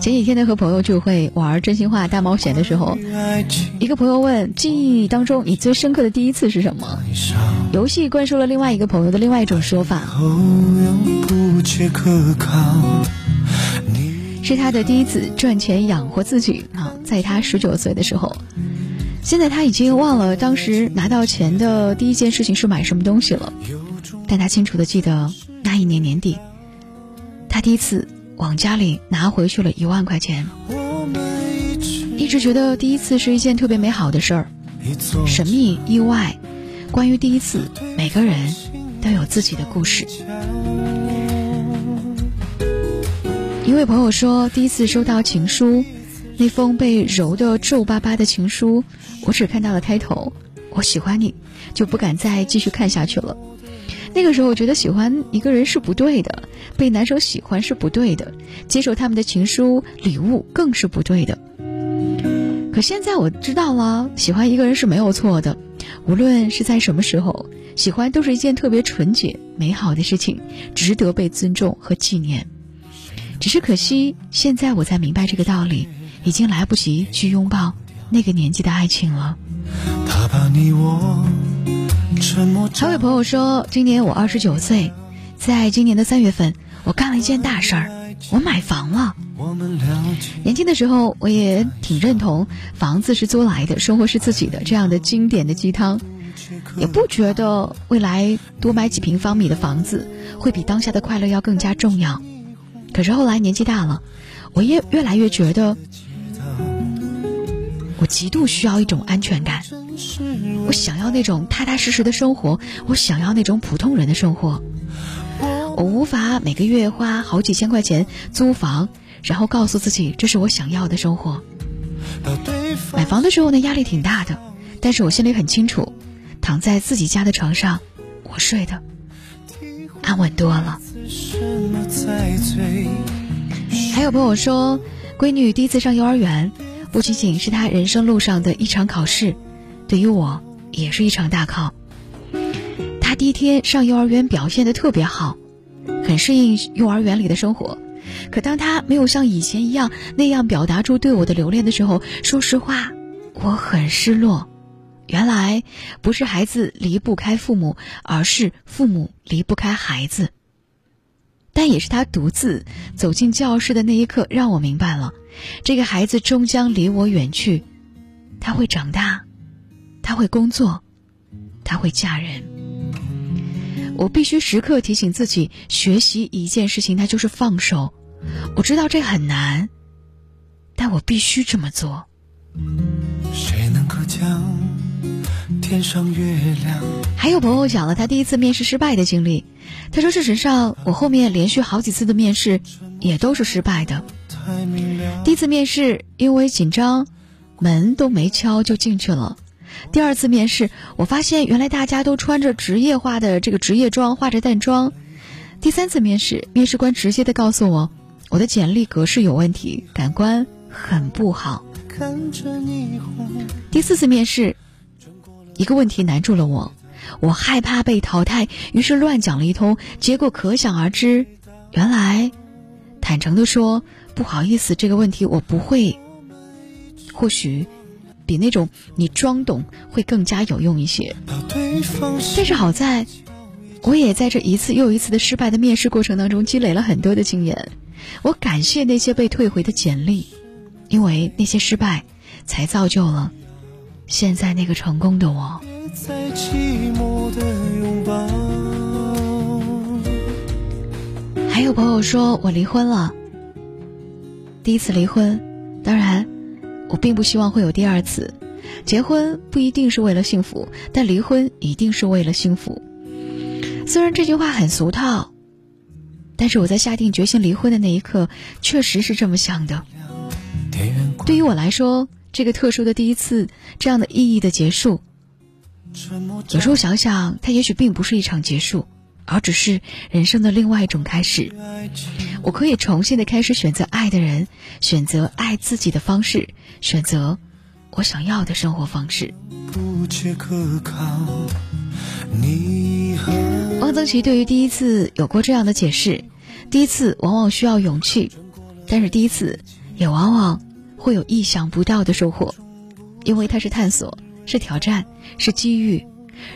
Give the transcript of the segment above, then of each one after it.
前几天呢和朋友聚会玩真心话大冒险的时候，一个朋友问记忆当中你最深刻的第一次是什么，游戏灌输了另外一个朋友的另外一种说法，是他的第一次赚钱养活自己啊，在他19岁的时候。现在他已经忘了当时拿到钱的第一件事情是买什么东西了，但他清楚的记得那一年年底，他第一次往家里拿回去了1万块钱。一直觉得第一次是一件特别美好的事儿，神秘意外，关于第一次每个人都有自己的故事。一位朋友说，第一次收到情书，那封被揉得皱巴巴的情书，我只看到了开头，我喜欢你，就不敢再继续看下去了。那个时候我觉得喜欢一个人是不对的，被男生喜欢是不对的，接受他们的情书礼物更是不对的。可现在我知道了，喜欢一个人是没有错的，无论是在什么时候，喜欢都是一件特别纯洁美好的事情，值得被尊重和纪念。只是可惜现在我才明白这个道理，已经来不及去拥抱那个年纪的爱情了。他把你我还有朋友说，今年我29岁，在今年的3月份，我干了一件大事儿，我买房了。年轻的时候我也挺认同房子是租来的，生活是自己的这样的经典的鸡汤，也不觉得未来多买几平方米的房子会比当下的快乐要更加重要。可是后来年纪大了，我也越来越觉得我极度需要一种安全感，我想要那种踏踏实实的生活，我想要那种普通人的生活。我无法每个月花好几千块钱租房，然后告诉自己这是我想要的生活。买房的时候呢，压力挺大的，但是我心里很清楚，躺在自己家的床上，我睡得安稳多了。还有朋友说，闺女第一次上幼儿园，不仅仅是她人生路上的一场考试，对于我也是一场大考。他第一天上幼儿园表现得特别好，很适应幼儿园里的生活，可当他没有像以前一样那样表达出对我的留恋的时候，说实话我很失落。原来不是孩子离不开父母，而是父母离不开孩子。但也是他独自走进教室的那一刻，让我明白了，这个孩子终将离我远去，他会长大，他会工作，他会嫁人。我必须时刻提醒自己，学习一件事情，它就是放手。我知道这很难，但我必须这么做。谁能够将天上月亮？还有朋友讲了他第一次面试失败的经历，他说，事实上我后面连续好几次的面试也都是失败的。第一次面试因为紧张，门都没敲就进去了。第二次面试，我发现原来大家都穿着职业化的这个职业装，化着淡妆。第三次面试，面试官直接的告诉我，我的简历格式有问题，感官很不好。第4次面试，一个问题难住了我，我害怕被淘汰，于是乱讲了一通，结果可想而知。原来坦诚的说，不好意思，这个问题我不会，或许比那种你装懂会更加有用一些。但是好在我也在这一次又一次的失败的面试过程当中积累了很多的经验，我感谢那些被退回的简历，因为那些失败才造就了现在那个成功的我。还有朋友说，我离婚了，第一次离婚，当然我并不希望会有第二次。结婚不一定是为了幸福，但离婚一定是为了幸福。虽然这句话很俗套，但是我在下定决心离婚的那一刻确实是这么想的。对于我来说，这个特殊的第一次，这样的意义的结束，有时候想想它也许并不是一场结束，而只是人生的另外一种开始。我可以重新的开始，选择爱的人，选择爱自己的方式，选择我想要的生活方式。汪曾祺对于第一次有过这样的解释，第一次往往需要勇气，但是第一次也往往会有意想不到的收获，因为它是探索，是挑战，是机遇。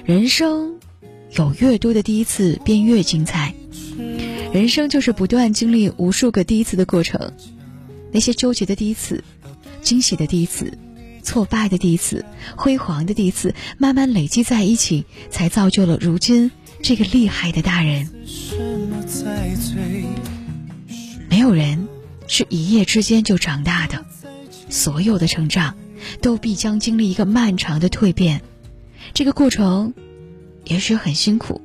人生有越多的第一次便越精彩，人生就是不断经历无数个第一次的过程。那些纠结的第一次，惊喜的第一次，挫败的第一次，辉煌的第一次，慢慢累积在一起，才造就了如今这个厉害的大人。没有人是一夜之间就长大的，所有的成长都必将经历一个漫长的蜕变，这个过程也许很辛苦，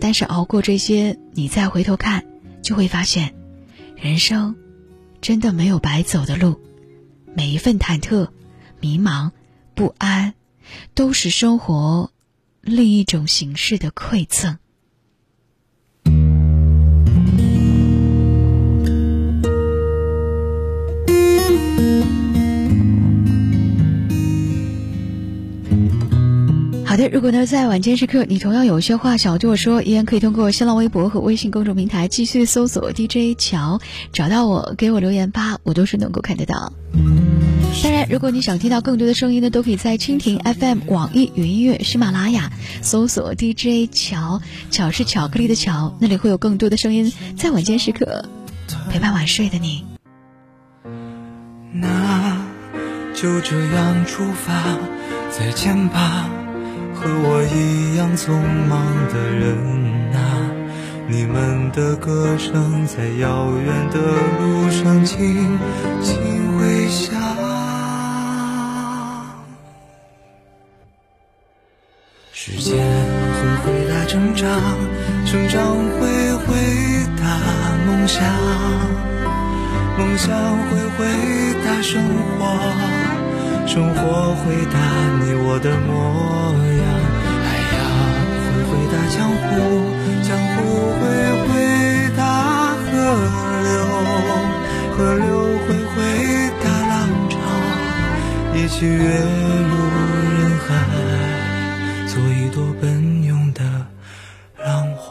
但是熬过这些，你再回头看，就会发现人生真的没有白走的路。每一份忐忑、迷茫、不安，都是生活另一种形式的馈赠。好的，如果呢在晚间时刻你同样有些话想对我说，依然可以通过新浪微博和微信公众平台继续搜索 DJ 乔找到我，给我留言吧，我都是能够看得到。当然如果你想听到更多的声音呢，都可以在蜻蜓 FM、 网易云音乐、喜马拉雅搜索 DJ 乔，乔是巧克力的乔，那里会有更多的声音在晚间时刻陪伴晚睡的你。那就这样出发，再见吧，和我一样匆忙的人啊，你们的歌声在遥远的路上轻轻回响。时间会回答成长，成长会回答梦想，梦想会回答生活，生活回答你我的模样，海洋会回答江湖，江湖会回答河流，河流会回答浪潮，一起跃入人海，做一朵奔涌的浪花。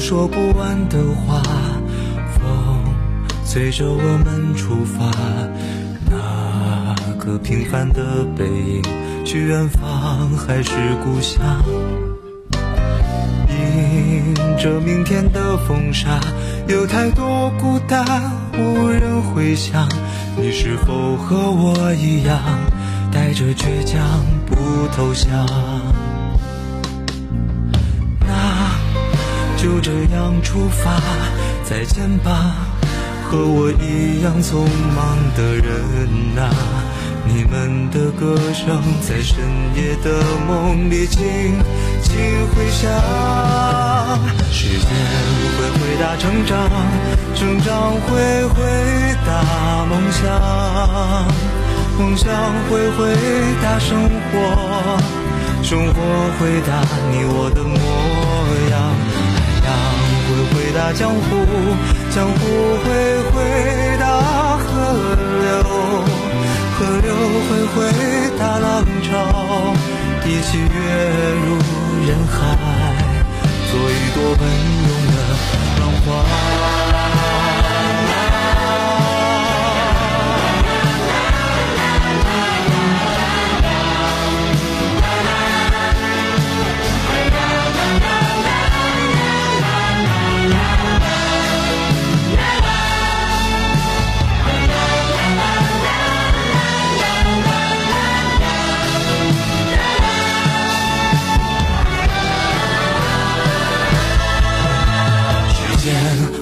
说不完的话，风随着我们出发，那个平凡的背影去远方还是故乡，迎着明天的风沙，有太多孤单无人回响，你是否和我一样带着倔强不投降。就这样出发，再见吧，和我一样匆忙的人啊，你们的歌声在深夜的梦里轻轻回响。时间会回答成长，成长会回答梦想，梦想会回答生活，生活回答你我的模样，回答江湖，江湖会回答河流，河流会回答浪潮，一起跃入人海，做一朵奔涌的浪花。江湖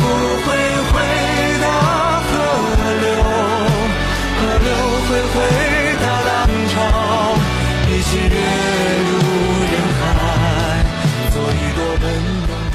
会回答温暖。